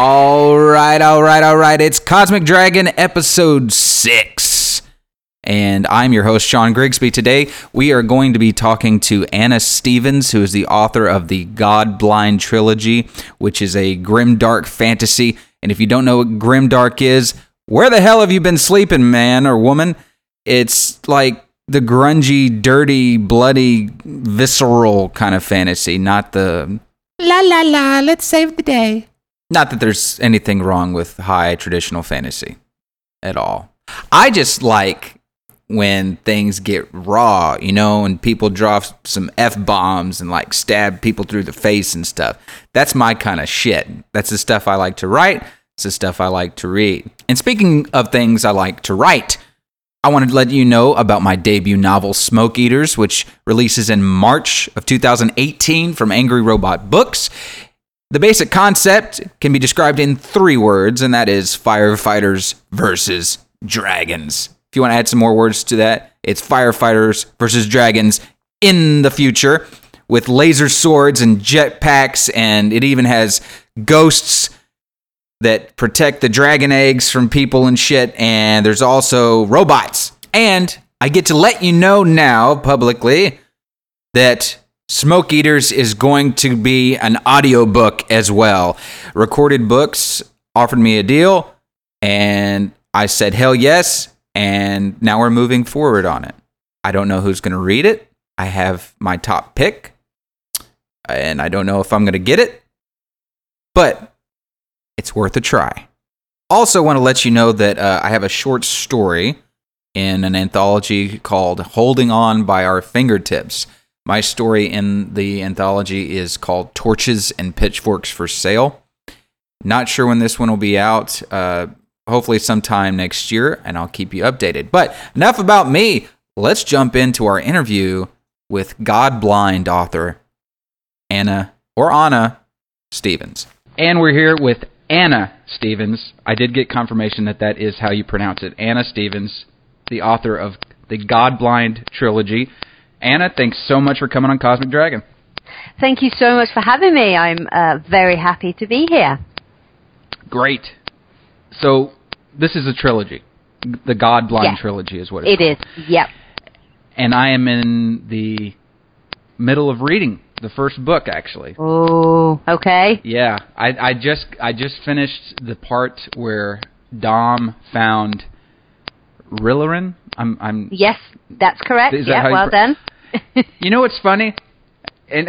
All right. It's Cosmic Dragon Episode 6. And I'm your host, Sean Grigsby. Today, we are going to be talking to Anna Stevens, who is the author of the Godblind Trilogy, which is a grimdark fantasy. And if you don't know what grimdark is, where the hell have you been sleeping, man or woman? It's like the grungy, dirty, bloody, visceral kind of fantasy, not the la, let's save the day. Not that there's anything wrong with high traditional fantasy at all. I just like when things get raw, you know, and people drop some F-bombs and like stab people through the face and stuff. That's my kind of shit. That's the stuff I like to write. It's the stuff I like to read. And speaking of things I like to write, I wanted to let you know about my debut novel, Smoke Eaters, which releases in March of 2018 from Angry Robot Books. The basic concept can be described in 3 words, and that is firefighters versus dragons. If you want to add some more words to that, it's firefighters versus dragons in the future with laser swords and jetpacks, and it even has ghosts that protect the dragon eggs from people and shit, and there's also robots. And I get to let you know now publicly that Smoke Eaters is going to be an audiobook as well. Recorded Books offered me a deal, and I said, hell yes, and now we're moving forward on it. I don't know who's going to read it. I have my top pick, and I don't know if I'm going to get it, but it's worth a try. Also want to let you know that I have a short story in an anthology called Holding On by Our Fingertips. My story in the anthology is called Torches and Pitchforks for Sale. Not sure when this one will be out. Hopefully sometime next year, and I'll keep you updated. But enough about me. Let's jump into our interview with Godblind author Anna Stevens. And we're here with Anna Stevens. I did get confirmation that is how you pronounce it. Anna Stevens, the author of the Godblind Trilogy. Anna, thanks so much for coming on Cosmic Dragon. Thank you so much for having me. I'm very happy to be here. Great. So this is a trilogy. The Godblind Trilogy is what it's called. It is, yep. And I am in the middle of reading the first book, actually. Oh, okay. Yeah. I just finished the part where Dom found Rillarin. I'm yes, that's correct. Yeah, well done. You know what's funny? And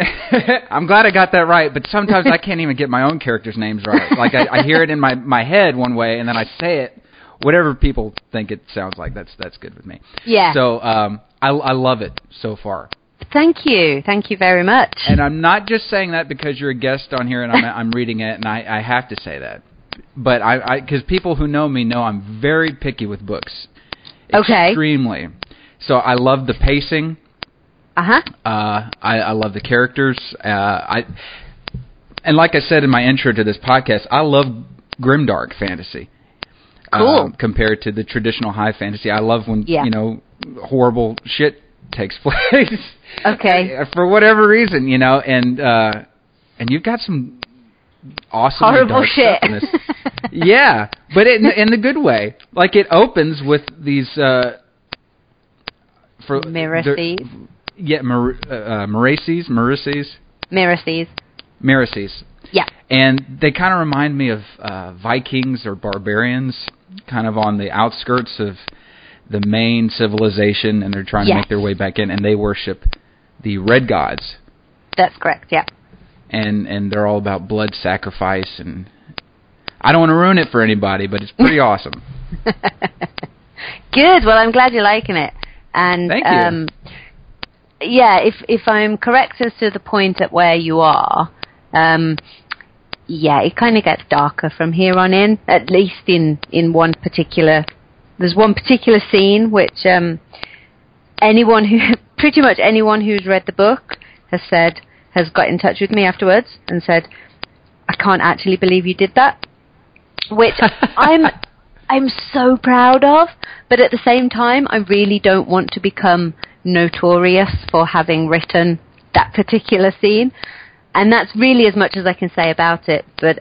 I'm glad I got that right, but sometimes I can't even get my own characters' names right. Like, I hear it in my head one way, and then I say it. Whatever people think it sounds like, that's good with me. Yeah. So I love it so far. Thank you. Thank you very much. And I'm not just saying that because you're a guest on here and I'm reading it, and I have to say that. But because people who know me know I'm very picky with books. Okay. Extremely. So I love the pacing. Uh-huh. I love the characters. And like I said in my intro to this podcast, I love grimdark fantasy. Cool. Compared to the traditional high fantasy. I love when, you know, horrible shit takes place. Okay. For whatever reason, you know. And you've got some awesome horrible shit. Yeah, but in the good way. Like, it opens with these Miraces. Yeah. And they kind of remind me of Vikings or barbarians, kind of on the outskirts of the main civilization, and they're trying to make their way back in, and they worship the red gods. That's correct, yeah. And they're all about blood sacrifice, and I don't want to ruin it for anybody, but it's pretty awesome. Good. Well, I'm glad you're liking it. And thank you. If I'm correct as to the point at where you are, it kind of gets darker from here on in, at least in one particular... There's one particular scene which pretty much anyone who's read the book has got in touch with me afterwards and said, I can't actually believe you did that, which I'm so proud of, but at the same time, I really don't want to become notorious for having written that particular scene, and that's really as much as I can say about it, but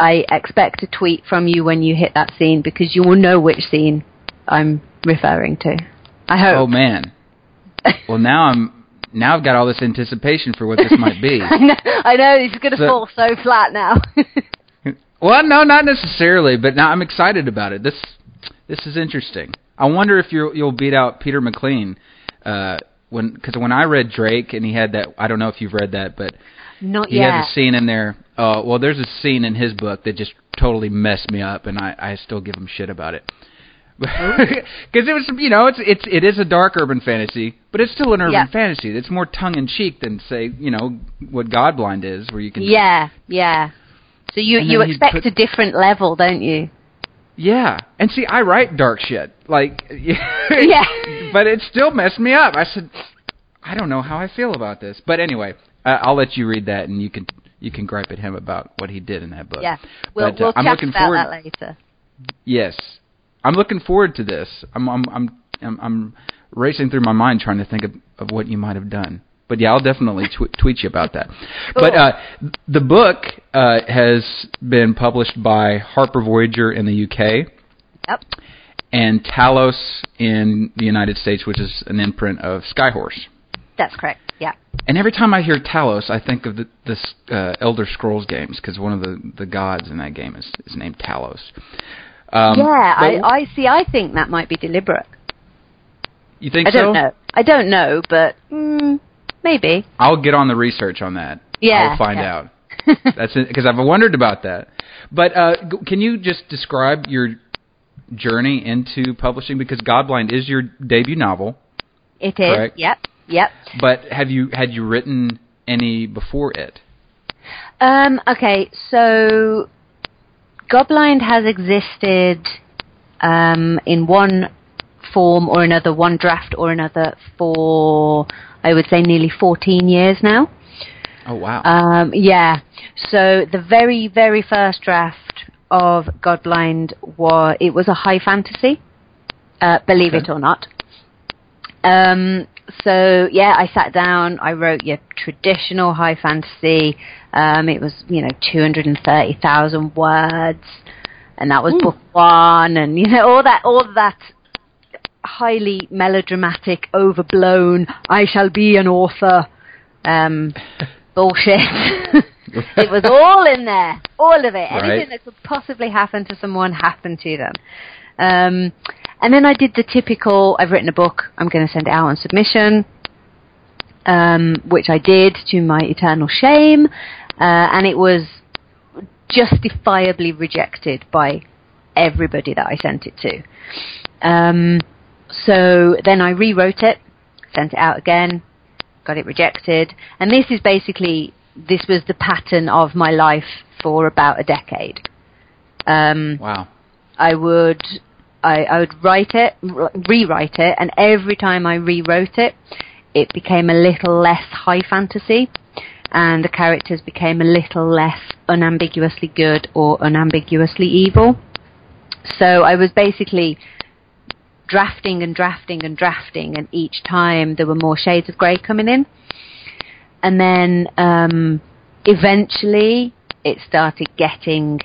I expect a tweet from you when you hit that scene, because you will know which scene I'm referring to. I hope. Oh man. Well, now I've got all this anticipation for what this might be. I know it's going to fall so flat now. Well, no, not necessarily, but now I'm excited about it. This is interesting. I wonder if you'll beat out Peter McLean, because when I read Drake and he had that, I don't know if you've read that, but not yet. He has a scene in there. Well, there's a scene in his book that just totally messed me up, and I still give him shit about it. Because it was, you know, it is a dark urban fantasy, but it's still an urban fantasy. It's more tongue in cheek than, say, you know, what Godblind is, where you can. Yeah. So you expect a different level, don't you? Yeah, and see, I write dark shit, like but it still messed me up. I said, I don't know how I feel about this, but anyway, I'll let you read that, and you can gripe at him about what he did in that book. Yeah, we'll chat about that later. Yes. I'm looking forward to this. I'm racing through my mind trying to think of what you might have done. But yeah, I'll definitely tweet you about that. Cool. But the book has been published by Harper Voyager in the UK. Yep. And Talos in the United States, which is an imprint of Skyhorse. That's correct. Yeah. And every time I hear Talos, I think of the Elder Scrolls games, because one of the gods in that game is named Talos. I see. I think that might be deliberate. You think so? I don't know, but maybe. I'll get on the research on that. Yeah. I'll find out. That's because I've wondered about that. But can you just describe your journey into publishing? Because Godblind is your debut novel. It is. Correct? Yep. But had you written any before it? Okay, so Godblind has existed in one form or another, one draft or another, for, I would say, nearly 14 years now. Oh, wow. So the very, very first draft of Godblind was a high fantasy, believe it or not. I sat down, I wrote your traditional high fantasy. It was, 230,000 words, and that was book one, and, all that highly melodramatic, overblown, I shall be an author, bullshit. It was all in there, all of it. Right. Anything that could possibly happen to someone happened to them. And then I did the typical, I've written a book, I'm going to send it out on submission, which I did to my eternal shame, and it was justifiably rejected by everybody that I sent it to. So then I rewrote it, sent it out again, got it rejected, and this was the pattern of my life for about a decade. Wow. I would write it, rewrite it, and every time I rewrote it, it became a little less high fantasy, and the characters became a little less unambiguously good or unambiguously evil. So I was basically drafting, and each time there were more shades of grey coming in. And then eventually it started getting...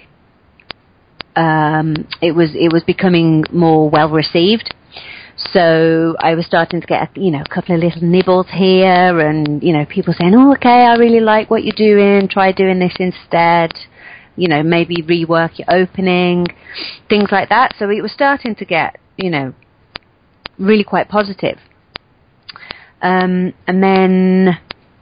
it was becoming more well received, so I was starting to get a couple of little nibbles here, and people saying, "Oh, okay, I really like what you're doing. Try doing this instead. Maybe rework your opening, things like that." So it was starting to get really quite positive. And then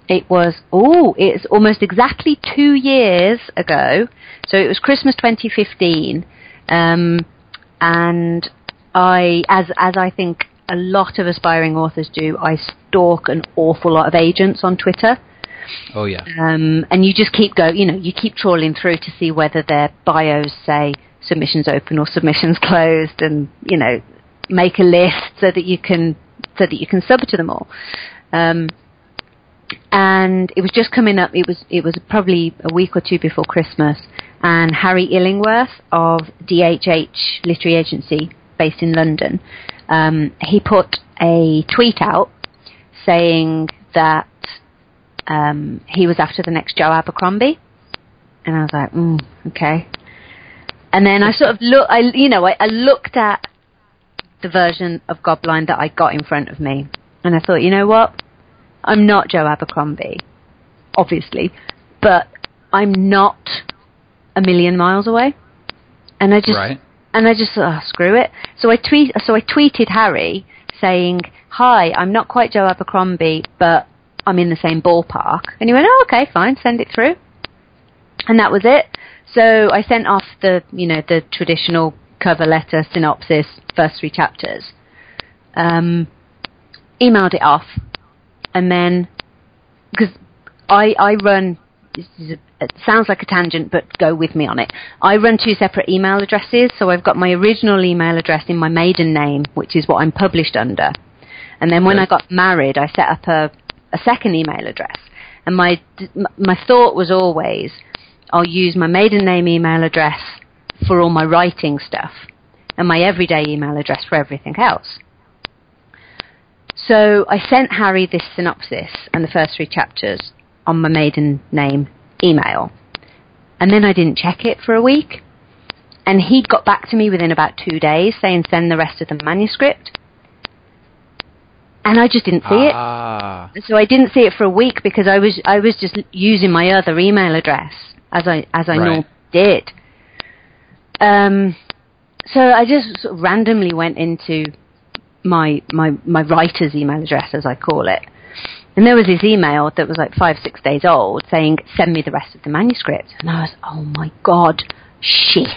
it was, it's almost exactly 2 years ago. So it was Christmas 2015. And I, as I think a lot of aspiring authors do, I stalk an awful lot of agents on Twitter. Oh, yeah. And you just keep trawling through to see whether their bios say submissions open or submissions closed, and, make a list so that you can sub to them all. And it was just coming up, it was probably a week or two before Christmas, and Harry Illingworth of DHH Literary Agency, based in London, he put a tweet out saying that he was after the next Joe Abercrombie, and I was like, okay. And then I sort of I looked at the version of Godblind that I got in front of me, and I thought, you know what, I'm not Joe Abercrombie, obviously, but I'm not a million miles away, and I just thought, oh, screw it. So I tweeted Harry saying, "Hi, I'm not quite Joe Abercrombie, but I'm in the same ballpark." And he went, "Oh, okay, fine, send it through." And that was it. So I sent off the traditional cover letter, synopsis, first three chapters, emailed it off, and then because I run, it sounds like a tangent, but go with me on it. I run two separate email addresses, so I've got my original email address in my maiden name, which is what I'm published under, and then when I got married, I set up a second email address, and my thought was always, I'll use my maiden name email address for all my writing stuff and my everyday email address for everything else. So I sent Harry this synopsis and the first three chapters on my maiden name email, and then I didn't check it for a week, and he got back to me within about 2 days saying send the rest of the manuscript, and I just didn't see it. So I didn't see it for a week because I was just using my other email address as I normally did. So I just sort of randomly went into my writer's email address, as I call it, and there was this email that was like 5-6 days old saying send me the rest of the manuscript, and I was, oh my god, shit.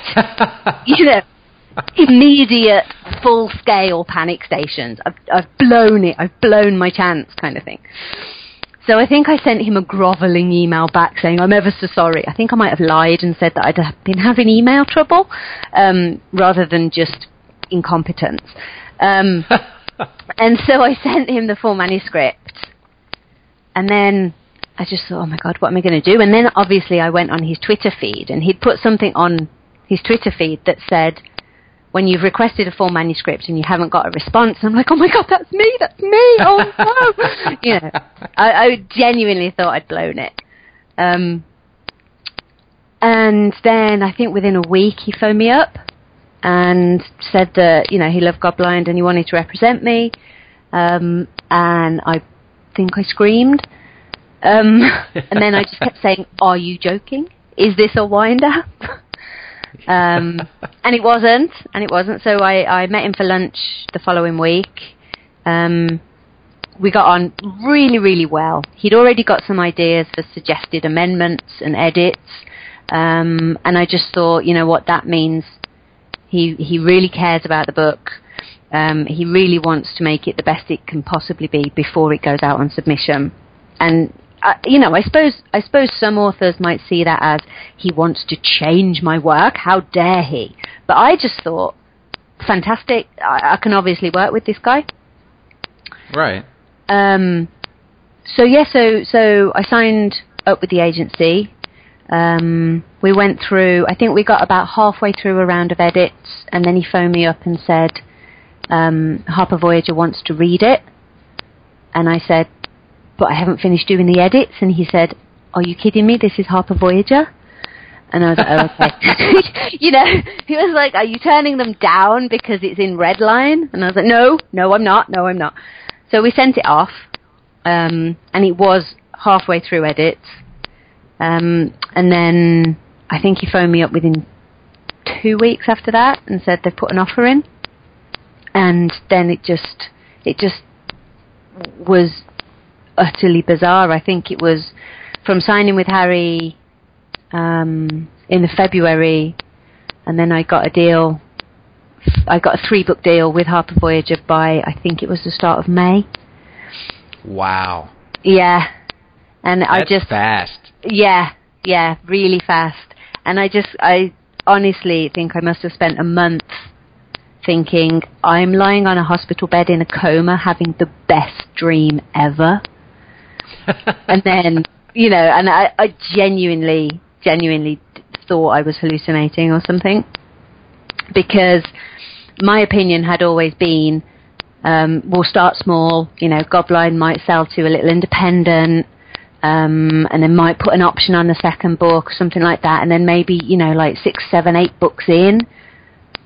Immediate full scale panic stations. I've blown it. I've blown my chance, kind of thing. So I think I sent him a grovelling email back saying, I'm ever so sorry. I think I might have lied and said that I'd been having email trouble rather than just incompetence. And so I sent him the full manuscript. And then I just thought, oh, my God, what am I going to do? And then, obviously, I went on his Twitter feed. And he'd put something on his Twitter feed that said, when you've requested a full manuscript and you haven't got a response, I'm like, oh my god, that's me, oh no. I genuinely thought I'd blown it. And then I think within a week he phoned me up and said that, he loved Godblind and he wanted to represent me. And I think I screamed. And then I just kept saying, are you joking? Is this a wind-up? And it wasn't. So I met him for lunch the following week. We got on really, really well. He'd already got some ideas for suggested amendments and edits. And I just thought, you know what, that means he really cares about the book. He really wants to make it the best it can possibly be before it goes out on submission. And I suppose some authors might see that as he wants to change my work. How dare he? But I just thought, fantastic. I can obviously work with this guy. Right. So I signed up with the agency. We went through, I think we got about halfway through a round of edits, and then he phoned me up and said, Harper Voyager wants to read it. And I said, but I haven't finished doing the edits. And he said, are you kidding me? This is Harper Voyager. And I was like, oh, okay. He was like, are you turning them down because it's in Redline? And I was like, no, I'm not. So we sent it off, and it was halfway through edits. And then I think he phoned me up within 2 weeks after that and said they've put an offer in. And then it just was utterly bizarre. I think it was from signing with Harry in February, and then I got a deal. I got a 3-book deal with Harper Voyager by, I think it was the start of May. Wow. Yeah. And that's fast. Yeah, really fast. And I honestly think I must have spent a month thinking, I'm lying on a hospital bed in a coma having the best dream ever. And then, and I genuinely thought I was hallucinating or something, because my opinion had always been, we'll start small, Godblind might sell to a little independent, and then might put an option on the second book, something like that, and then maybe, you know, like 6, 7, 8 books in,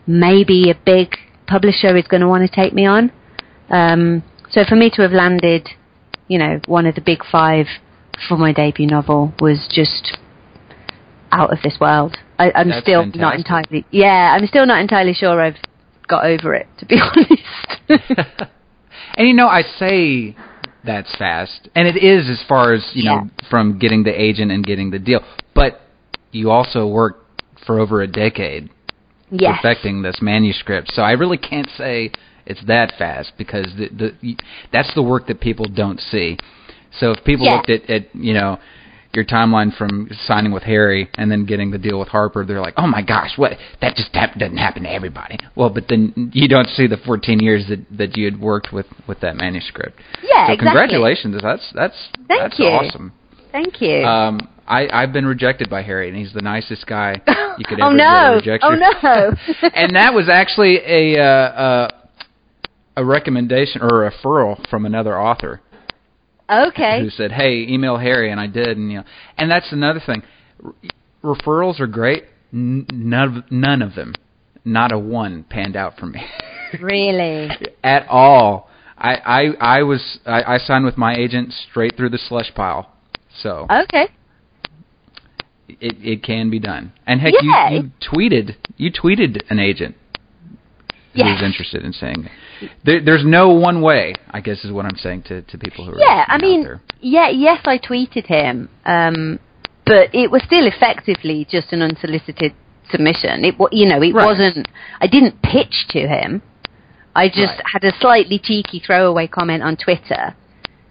maybe a big publisher is going to want to take me on. So for me to have landed, you know, one of the big 5 for my debut novel was just out of this world. I'm still not entirely sure I've got over it, to be honest. And, you know, I say that's fast, and it is as far as, you know, from getting the agent and getting the deal. But you also worked for over a decade perfecting this manuscript. So I really can't say it's that fast, because that's the work that people don't see. So if people looked at, you know, your timeline from signing with Harry and then getting the deal with Harper, they're like, oh my gosh, what? That just doesn't happen to everybody. Well, but then you don't see the 14 years that you had worked with that manuscript. Yeah, so exactly. Congratulations. That's awesome. Thank you. I've been rejected by Harry, and he's the nicest guy you could ever reject. Oh, no. Oh, no. And that was actually a recommendation or a referral from another author. Okay. Who said, "Hey, email Harry," and I did, and you know, and that's another thing. Referrals are great. None of them, not a one, panned out for me. Really? At all. I signed with my agent straight through the slush pile. So okay. It can be done. And heck, you tweeted an agent who's interested in saying it. There's no one way, I guess, is what I'm saying to people who are yes, I tweeted him, but it was still effectively just an unsolicited submission. Wasn't. I didn't pitch to him. I just had a slightly cheeky throwaway comment on Twitter,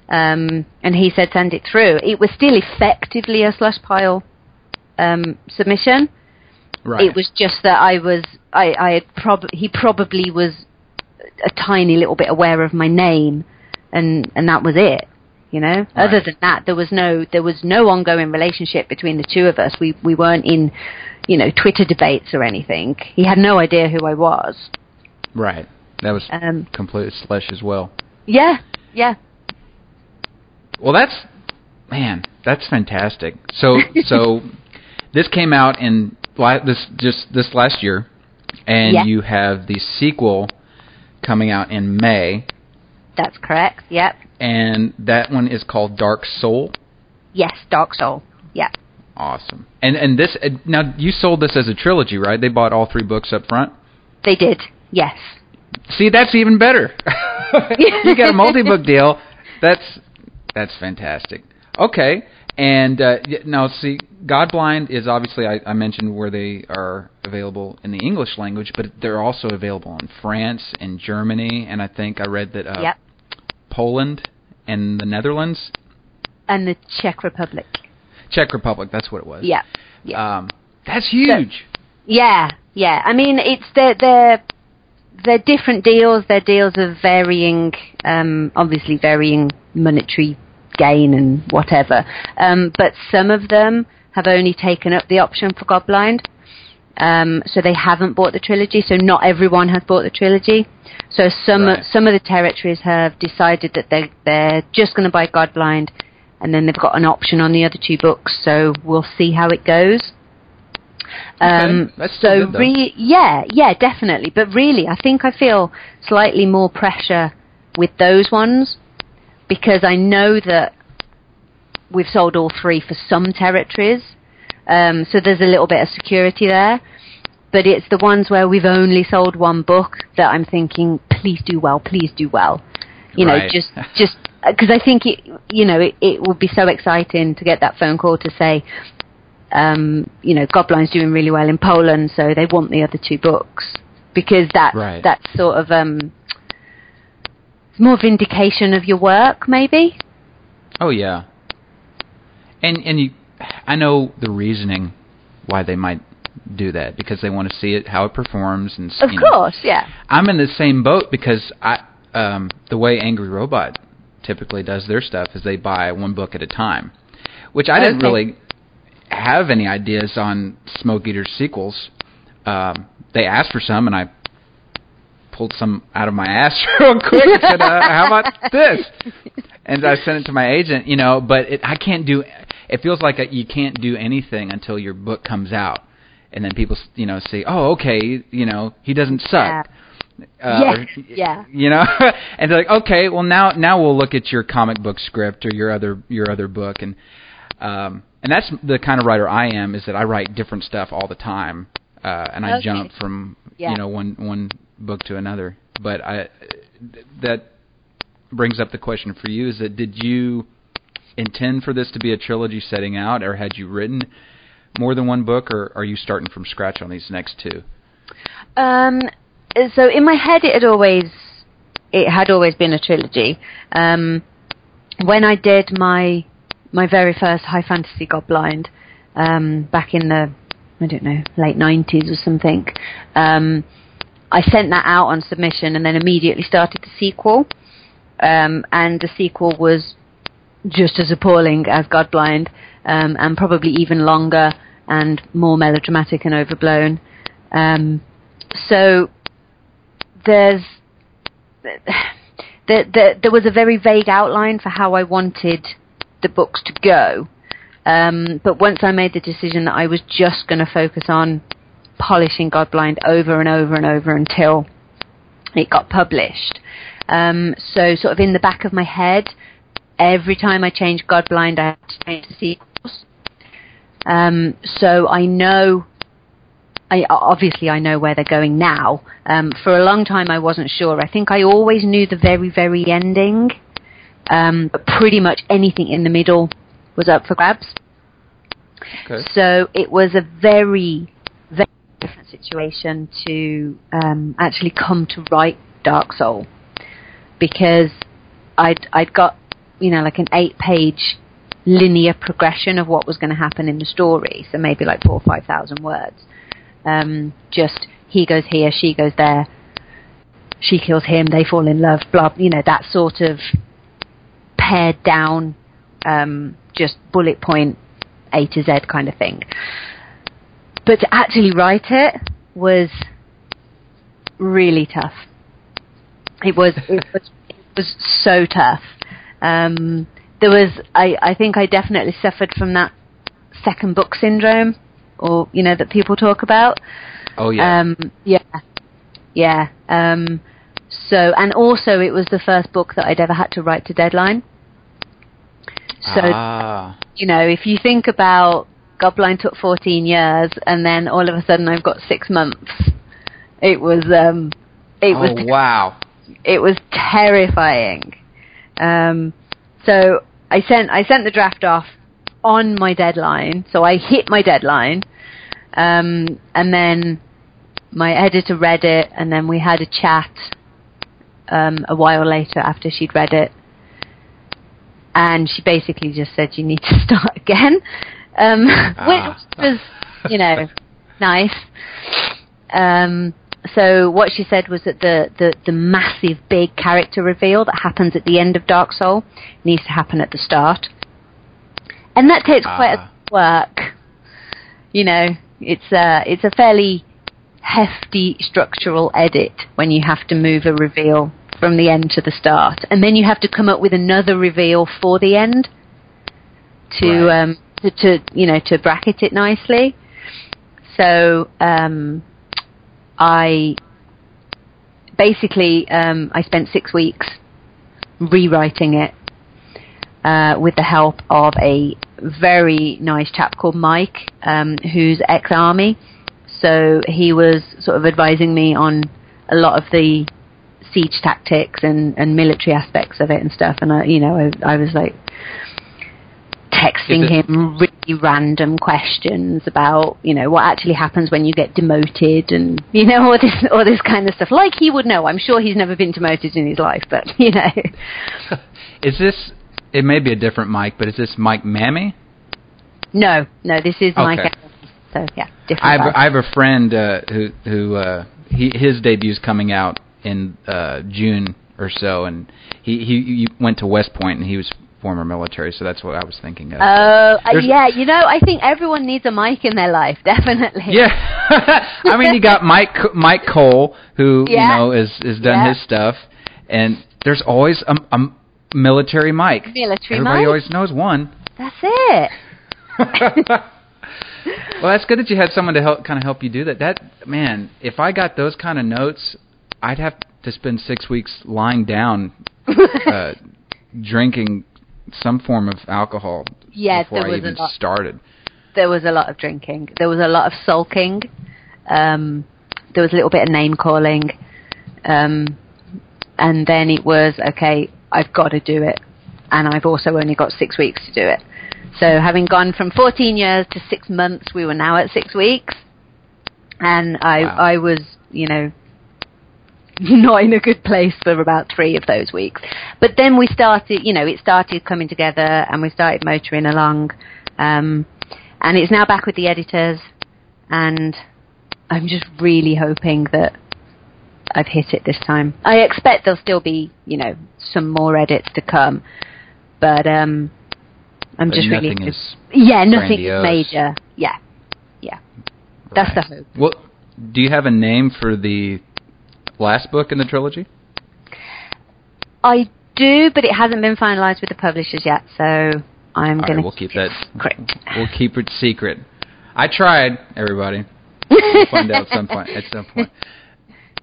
and he said send it through. It was still effectively a slush pile submission. Right. It was just that he probably was a tiny little bit aware of my name, and that was it, you know. Right. Other than that, there was no ongoing relationship between the two of us. We weren't in, you know, Twitter debates or anything. He had no idea who I was. Right. That was complete slush as well. Yeah. Yeah. Well, that's fantastic. So this came out in this last year, and you have the sequel coming out in May. That's correct, yep. And that one is called Dark Soul? Yes, Dark Soul, yep. Awesome. And this, now you sold this as a trilogy, right? They bought all 3 books up front? They did, yes. See, that's even better. You got a multi-book deal. That's fantastic. Okay, and now see, Godblind is obviously, I mentioned where they are available in the English language, but they're also available in France and Germany, and I think I read that Poland and the Netherlands. And the Czech Republic. That's what it was. Yeah. That's huge. So, yeah. I mean, it's they're different deals. They're deals of varying, obviously varying monetary gain and whatever. But some of them have only taken up the option for Godblind. So they haven't bought the trilogy, so not everyone has bought the trilogy. So some of the territories have decided that they're just going to buy Godblind, and then they've got an option on the other 2 books, so we'll see how it goes. That's so good, definitely. But really, I think I feel slightly more pressure with those ones, because I know that we've sold all 3 for some territories. So there's a little bit of security there, but it's the ones where we've only sold 1 book that I'm thinking, please do well, you know, just because I think it, you know, it would be so exciting to get that phone call to say, you know, Godblind's doing really well in Poland, so they want the other 2 books, because that's sort of it's more vindication of your work, maybe. Oh yeah, and you. I know the reasoning why they might do that, because they want to see it, how it performs. And of course, yeah. I'm in the same boat, because the way Angry Robot typically does their stuff is they buy 1 book at a time, which I didn't really have any ideas on Smoke Eaters sequels. They asked for some, and I pulled some out of my ass real quick and said, how about this? And I sent it to my agent, you know, but I can't do – it feels like you can't do anything until your book comes out. And then people, you know, say, oh, okay, you know, he doesn't suck. Yeah. You know, and they're like, okay, well, now we'll look at your comic book script or your other book. And that's the kind of writer I am, is that I write different stuff all the time. And I jump from, you know, one book to another. But that brings up the question for you, is that did you intend for this to be a trilogy setting out, or had you written more than one book, or are you starting from scratch on these next two? So in my head, it had always been a trilogy. When I did my very first high fantasy Godblind, back in the, I don't know, late 90s or something, I sent that out on submission and then immediately started the sequel. And the sequel was just as appalling as Godblind, and probably even longer and more melodramatic and overblown. So there was a very vague outline for how I wanted the books to go. But once I made the decision that I was just going to focus on polishing Godblind over and over and over until it got published. So sort of in the back of my head, every time I changed Godblind, I had to change the sequels. So I know, I obviously know where they're going now. For a long time, I wasn't sure. I think I always knew the very, very ending. But pretty much anything in the middle was up for grabs. Okay. So it was a very, very different situation to actually come to write Dark Soul, because I'd got, you know, like an 8-page linear progression of what was going to happen in the story, so maybe like 4,000 or 5,000 words. Just he goes here, she goes there, she kills him, they fall in love, blah, you know, that sort of pared down, just bullet point A to Z kind of thing. But to actually write it was really tough. It was so tough. I think I definitely suffered from that second book syndrome, or, you know, that people talk about. Oh yeah. So, and also it was the first book that I'd ever had to write to deadline. So, you know, if you think about Godblind took 14 years and then all of a sudden I've got 6 months. It was terrifying. So I sent the draft off on my deadline. So I hit my deadline. And then my editor read it, and then we had a chat a while later after she'd read it. And she basically just said, you need to start again, which was, you know, nice. So what she said was that the massive big character reveal that happens at the end of Dark Soul needs to happen at the start. And that takes quite a work. You know, it's a fairly hefty structural edit when you have to move a reveal from the end to the start, and then you have to come up with another reveal for the end to bracket it nicely. So I basically I spent 6 weeks rewriting it with the help of a very nice chap called Mike, who's ex-army. So he was sort of advising me on a lot of the siege tactics and military aspects of it and stuff, and I was like texting him really random questions about, you know, what actually happens when you get demoted, and, you know, all this kind of stuff. Like he would know. I'm sure he's never been demoted in his life, but, you know. It may be a different Mike, but is this Mike Mammy? No, this is Mike Adams. So yeah, different. I have a friend who his debut's coming out in June or so, and he went to West Point, and he was former military, so that's what I was thinking of. You know, I think everyone needs a Mike in their life, definitely. Yeah. I mean, you got Mike Cole, who, you know, has done his stuff, and there's always Military Mike. Everybody always knows one. That's it. Well, that's good that you had someone to help, kind of help you do that. That, man, if I got those kind of notes, I'd have to spend 6 weeks lying down, drinking some form of alcohol before I even started. There was a lot of drinking. There was a lot of sulking. There was a little bit of name calling. And then it was, okay, I've got to do it. And I've also only got 6 weeks to do it. So having gone from 14 years to 6 months, we were now at 6 weeks. And I was, you know, not in a good place for about 3 of those weeks. But then we started, you know, it started coming together and we started motoring along. And it's now back with the editors. And I'm just really hoping that I've hit it this time. I expect there'll still be, you know, some more edits to come. But I'm just really... nothing is major. Yeah, yeah. Right. That's the hope. Well, do you have a name for the last book in the trilogy? I do, but it hasn't been finalized with the publishers yet, so I'm going to keep it secret. We'll keep it secret. I tried, everybody. We'll find out at some point.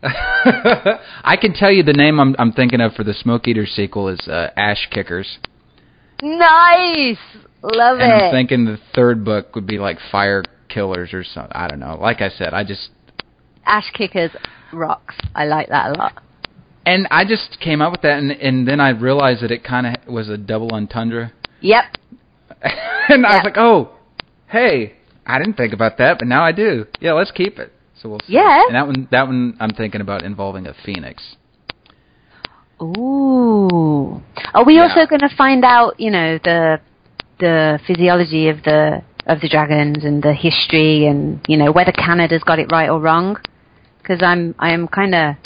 I can tell you the name I'm thinking of for the Smoke Eaters sequel is Ash Kickers. Nice! Love it. And I'm thinking the third book would be like Fire Killers or something. I don't know. Like I said, Ash Kickers rocks. I like that a lot. And I just came up with that, and then I realized that it kind of was a double entendre. Yep. I was like, oh, hey, I didn't think about that, but now I do. Yeah, let's keep it. So we'll see. Yeah. And that one I'm thinking about involving a phoenix. Ooh. Are we also going to find out, you know, the physiology of the dragons and the history and, you know, whether Canada's got it right or wrong? Because I am kind of...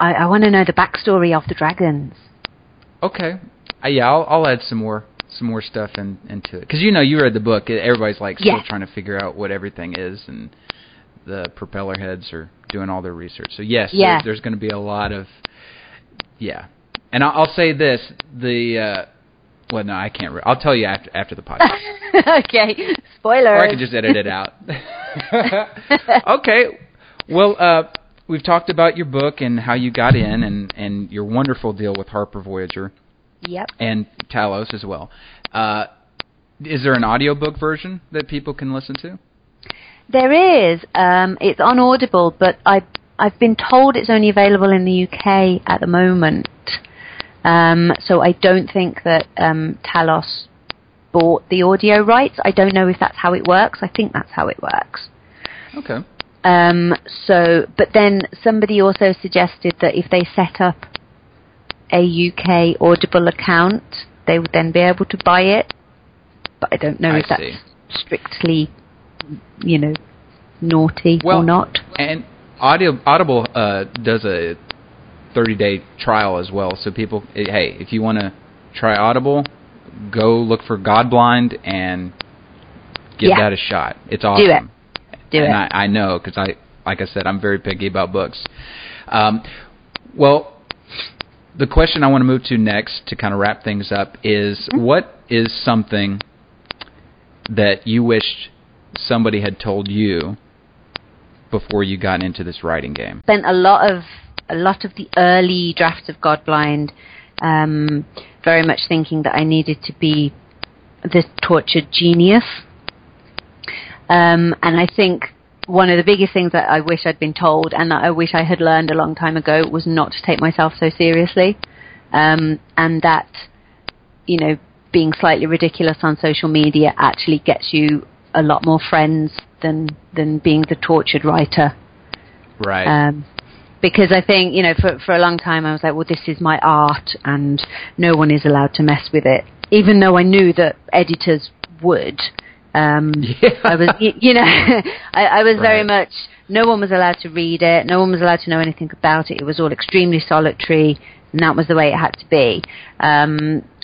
I want to know the backstory of the dragons. Okay. Yeah, I'll add some more stuff into it. Because, you know, you read the book. Everybody's, like, still trying to figure out what everything is and... The propeller heads are doing all their research. So, yes, there's going to be a lot of... Yeah. And I'll say this. Well, no, I can't... I'll tell you after the podcast. Okay. Spoiler. Or I can just edit it out. Okay. Well, we've talked about your book and how you got in and your wonderful deal with Harper Voyager. Yep. And Talos as well. Is there an audiobook version that people can listen to? There is. It's on Audible, but I've been told it's only available in the UK at the moment. So I don't think that Talos bought the audio rights. I don't know if that's how it works. I think that's how it works. Okay. But then somebody also suggested that if they set up a UK Audible account, they would then be able to buy it. But I don't know if that's strictly... you know, naughty or not. And Audible does a 30-day trial as well. So people, hey, if you want to try Audible, go look for Godblind and give that a shot. It's awesome. Do it. And I know because like I said, I'm very picky about books. Well, the question I want to move to next to kind of wrap things up is what is something that you wished somebody had told you before you got into this writing game? Spent a lot of the early drafts of Godblind very much thinking that I needed to be this tortured genius. And I think one of the biggest things that I wish I'd been told and that I wish I had learned a long time ago was not to take myself so seriously. And that, you know, being slightly ridiculous on social media actually gets you a lot more friends than being the tortured writer. Right. Because I think, you know, for a long time I was like, well, this is my art and no one is allowed to mess with it. Even though I knew that editors would. I was, you know, I was very much, no one was allowed to read it. No one was allowed to know anything about it. It was all extremely solitary and that was the way it had to be.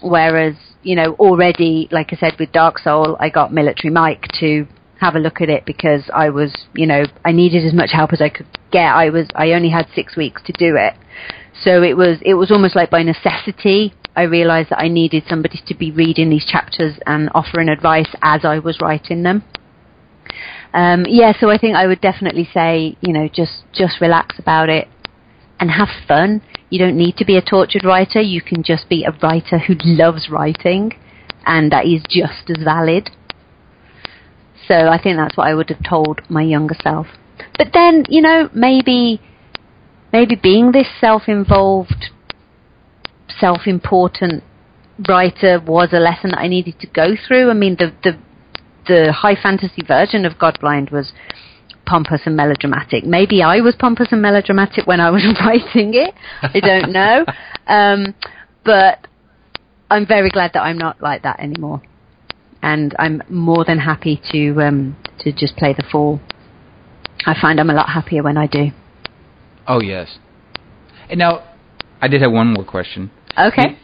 Whereas, you know, already, like I said, with Dark Soul, I got Military Mike to have a look at it because I was, you know, I needed as much help as I could get. I only had 6 weeks to do it. So it was almost like by necessity I realised that I needed somebody to be reading these chapters and offering advice as I was writing them. So I think I would definitely say, you know, just relax about it and have fun. You don't need to be a tortured writer. You can just be a writer who loves writing, and that is just as valid. So I think that's what I would have told my younger self. But then, you know, maybe being this self-involved, self-important writer was a lesson that I needed to go through. I mean, the high fantasy version of Godblind was pompous and melodramatic. Maybe I was pompous and melodramatic when I was writing it. I don't know. But I'm very glad that I'm not like that anymore. And I'm more than happy to just play the fool. I find I'm a lot happier when I do. Oh, yes. And now, I did have one more question. Okay.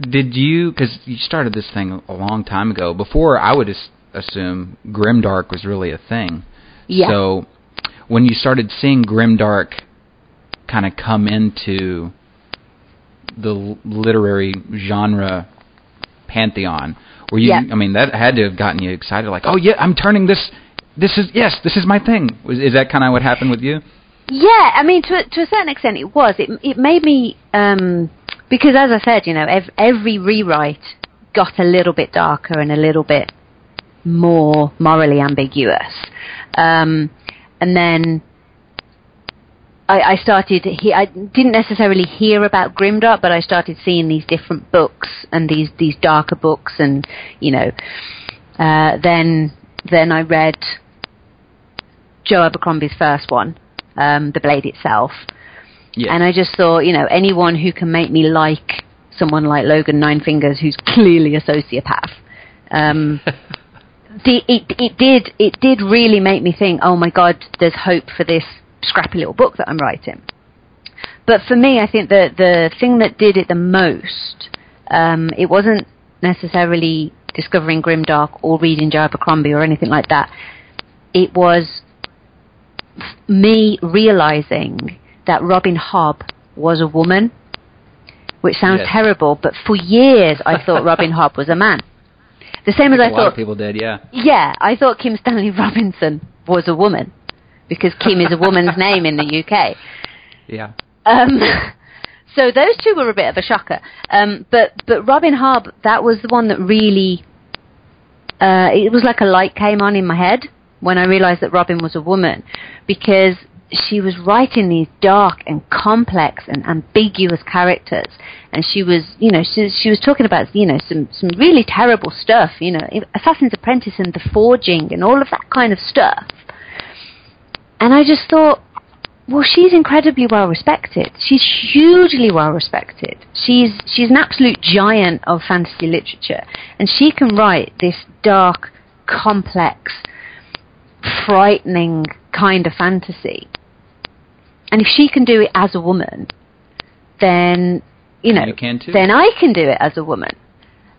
Did you, because you started this thing a long time ago, before I would assume Grimdark was really a thing. Yeah. So when you started seeing Grimdark kind of come into the literary genre pantheon, were you? Yeah. I mean, that had to have gotten you excited, like, oh yeah, I'm turning this. This is my thing. Is that kind of what happened with you? Yeah, I mean, to a certain extent, it was. It made me because, as I said, you know, every rewrite got a little bit darker and a little bit more morally ambiguous, and then I started. I didn't necessarily hear about Grimdark, but I started seeing these different books and these darker books, and you know, then I read Joe Abercrombie's first one, The Blade Itself, yeah. And I just thought, you know, anyone who can make me like someone like Logan Ninefingers, who's clearly a sociopath. It did really make me think, oh my God, there's hope for this scrappy little book that I'm writing. But for me, I think that the thing that did it the most, it wasn't necessarily discovering Grimdark or reading Joe Abercrombie or anything like that. It was me realising that Robin Hobb was a woman, which sounds terrible, but for years I thought Robin Hobb was a man. The same as I thought. A lot of people did, yeah. Yeah, I thought Kim Stanley Robinson was a woman because Kim is a woman's name in the UK. Yeah. So those two were a bit of a shocker. But Robin Hobb, that was the one that really, it was like a light came on in my head when I realised that Robin was a woman, because she was writing these dark and complex and ambiguous characters, and she was, you know, she was talking about, you know, some really terrible stuff, you know, Assassin's Apprentice and the forging and all of that kind of stuff. And I just thought, well, she's incredibly well respected. She's hugely well respected. She's an absolute giant of fantasy literature, and she can write this dark, complex, frightening kind of fantasy. And if she can do it as a woman, then, you know, then I can do it as a woman.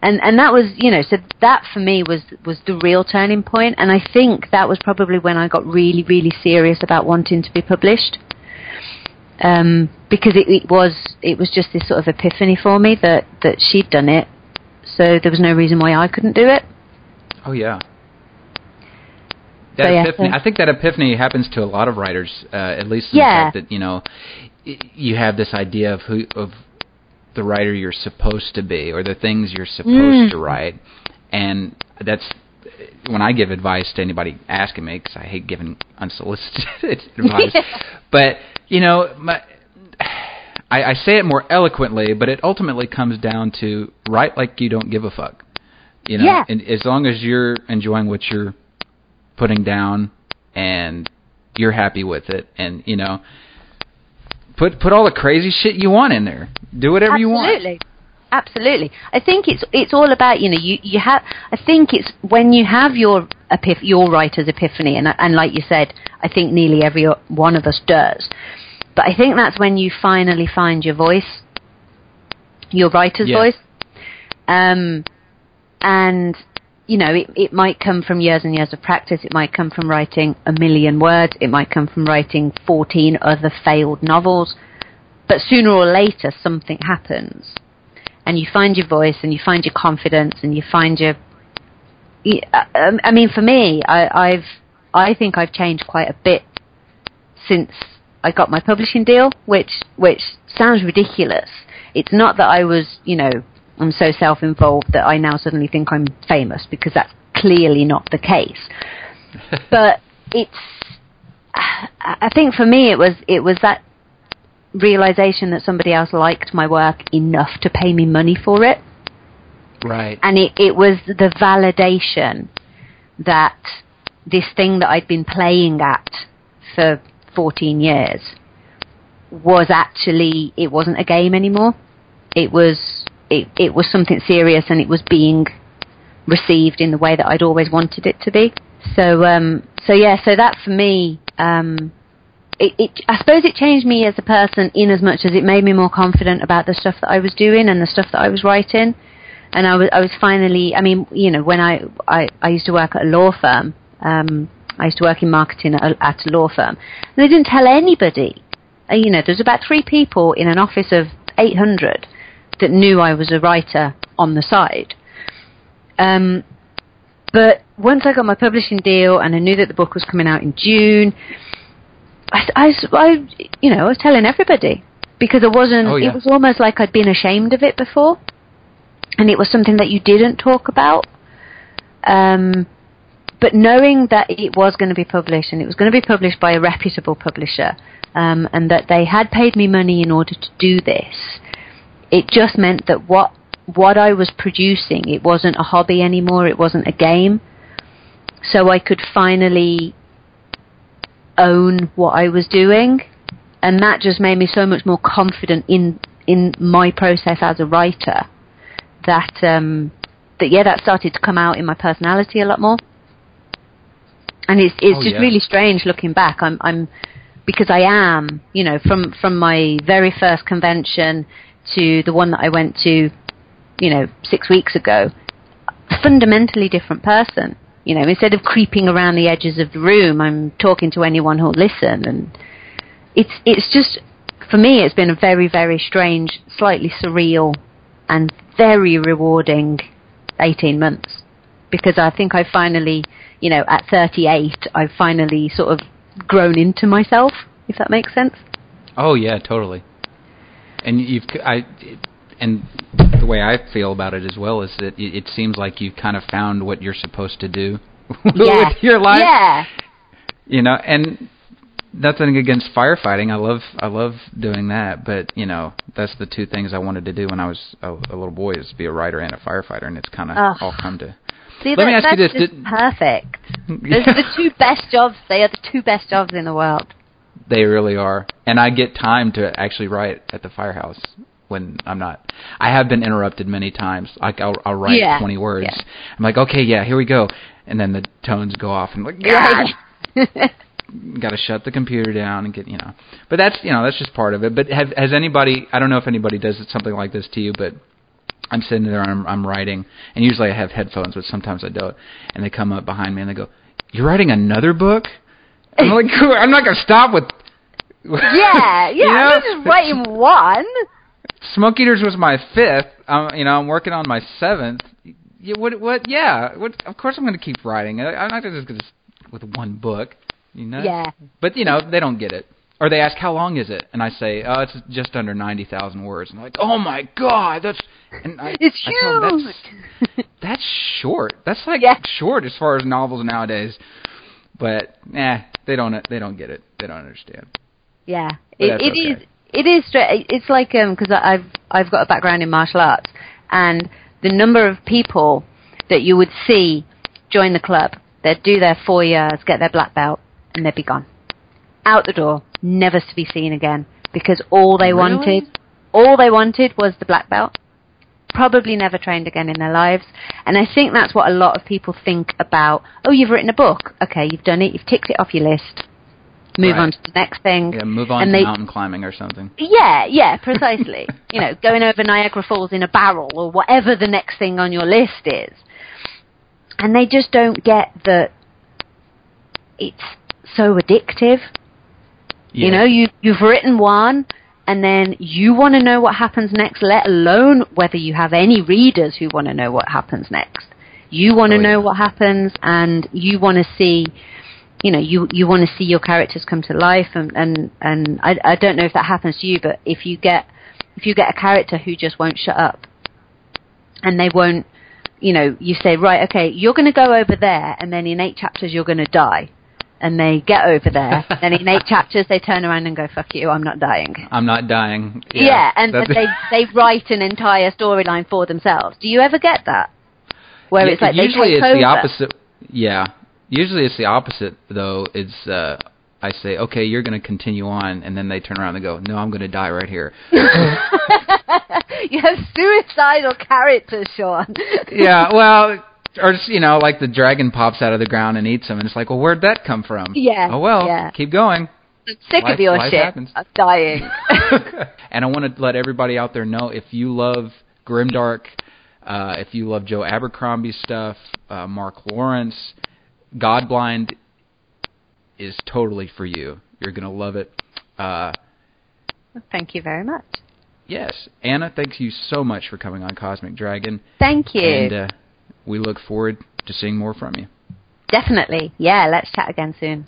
And that was, you know, so that for me was the real turning point. And I think that was probably when I got really, really serious about wanting to be published. Because it was just this sort of epiphany for me that she'd done it. So there was no reason why I couldn't do it. Oh, yeah. I think that epiphany happens to a lot of writers, at least in the fact that, you know, you have this idea of the writer you're supposed to be, or the things you're supposed to write. And that's when I give advice to anybody asking me, because I hate giving unsolicited advice. But, you know, I say it more eloquently, but it ultimately comes down to write like you don't give a fuck. You know, and as long as you're enjoying what you're putting down and you're happy with it, and you know, put all the crazy shit you want in there, do whatever you want. Absolutely I think it's all about, you know, you have, I think it's when you have your writer's epiphany, and like you said, I think nearly every one of us does, but I think that's when you finally find your voice, your writer's voice, and you know, it might come from years and years of practice. It might come from writing 1 million words. It might come from writing 14 other failed novels. But sooner or later, something happens. And you find your voice, and you find your confidence, and you find your... I mean, for me, I think I've changed quite a bit since I got my publishing deal, which sounds ridiculous. It's not that I was, you know, I'm so self-involved that I now suddenly think I'm famous, because that's clearly not the case. But it's... I think for me it was that realization that somebody else liked my work enough to pay me money for it. Right. And it was the validation that this thing that I'd been playing at for 14 years was actually, it wasn't a game anymore. It was something serious, and it was being received in the way that I'd always wanted it to be. So that for me, I suppose it changed me as a person, in as much as it made me more confident about the stuff that I was doing and the stuff that I was writing. And I was finally, I mean, you know, when I used to work at a law firm, I used to work in marketing at a law firm, and they didn't tell anybody. You know, there's about 3 people in an office of 800 that knew I was a writer on the side. But once I got my publishing deal and I knew that the book was coming out in June, I was telling everybody, because I wasn't. Oh, yeah. It was almost like I'd been ashamed of it before, and it was something that you didn't talk about. But knowing that it was going to be published, and it was going to be published by a reputable publisher, and that they had paid me money in order to do this, it just meant that what I was producing, it wasn't a hobby anymore, it wasn't a game. So I could finally own what I was doing, and that just made me so much more confident in my process as a writer, that started to come out in my personality a lot more. And it's just really strange looking back. I'm because I am, you know, from my very first convention to the one that I went to, you know, 6 weeks ago, a fundamentally different person. You know, instead of creeping around the edges of the room, I'm talking to anyone who'll listen. And it's just, for me, it's been a very, very strange, slightly surreal and very rewarding 18 months. Because I think I finally, you know, at 38, I've finally sort of grown into myself, if that makes sense. Oh, yeah, totally. And And the way I feel about it as well is that it seems like you've kind of found what you're supposed to do with your life. Yeah. You know, and nothing against firefighting. I love doing that. But, you know, that's the 2 things I wanted to do when I was a little boy, is be a writer and a firefighter. And it's kind of all come to... See, let me ask you this. That's just perfect. Those are the 2 best jobs. They are the 2 best jobs in the world. They really are. And I get time to actually write at the firehouse. When I'm not, I have been interrupted many times. Like I'll write 20 words. Yeah. I'm like, okay, yeah, here we go, and then the tones go off, and I'm like, got to shut the computer down and get, you know. But that's, you know, that's just part of it. But has anybody? I don't know if anybody does something like this to you, but I'm sitting there and I'm writing, and usually I have headphones, but sometimes I don't. And they come up behind me and they go, "You're writing another book?" I'm like, cool, I'm not gonna stop with. Yeah, yeah, you know? I'm just writing one. Smoke Eaters was my 5th. You know, I'm working on my 7th. What? Yeah. What? Of course, I'm going to keep writing. I'm not just going to with one book. You know. Yeah. But you know, they don't get it, or they ask, "How long is it?" And I say, "Oh, it's just under 90,000 words." And they're like, "Oh my God, that's..." And it's huge. That's short. That's like short as far as novels nowadays. But they don't get it. They don't understand. Yeah. It is. It is. It's like because I've got a background in martial arts, and the number of people that you would see join the club, they'd do their 4 years, get their black belt, and they'd be gone, out the door, never to be seen again, because all they wanted was the black belt. Probably never trained again in their lives. And I think that's what a lot of people think about. Oh, you've written a book. Okay, you've done it. You've ticked it off your list. Move on to the next thing. Yeah, move on to mountain climbing or something. Yeah, yeah, precisely. You know, going over Niagara Falls in a barrel, or whatever the next thing on your list is. And they just don't get that it's so addictive. Yeah. You know, you've written one, and then you want to know what happens next, let alone whether you have any readers who want to know what happens next. You want to know what happens, and you want to see, you know, you want to see your characters come to life, and I don't know if that happens to you, but if you get a character who just won't shut up, and they won't, you know, you say, right, okay, you're going to go over there, and then in 8 chapters you're going to die. And they get over there, and in 8 chapters they turn around and go, fuck you, I'm not dying. I'm not dying. Yeah, and they write an entire storyline for themselves. Do you ever get that? Where it's like usually they take it's over. The opposite. Yeah. Usually it's the opposite, though. It's I say, okay, you're going to continue on, and then they turn around and go, no, I'm going to die right here. You have suicidal characters, Sean. Yeah, well, or just, you know, like the dragon pops out of the ground and eats them, and it's like, well, where'd that come from? Yeah. Oh, well, keep going. I'm sick of your shit. Happens. I'm dying. And I want to let everybody out there know, if you love Grimdark, if you love Joe Abercrombie stuff, Mark Lawrence, Godblind is totally for you. You're going to love it. Thank you very much. Yes. Anna, thank you so much for coming on Cosmic Dragon. Thank you. And we look forward to seeing more from you. Definitely. Yeah, let's chat again soon.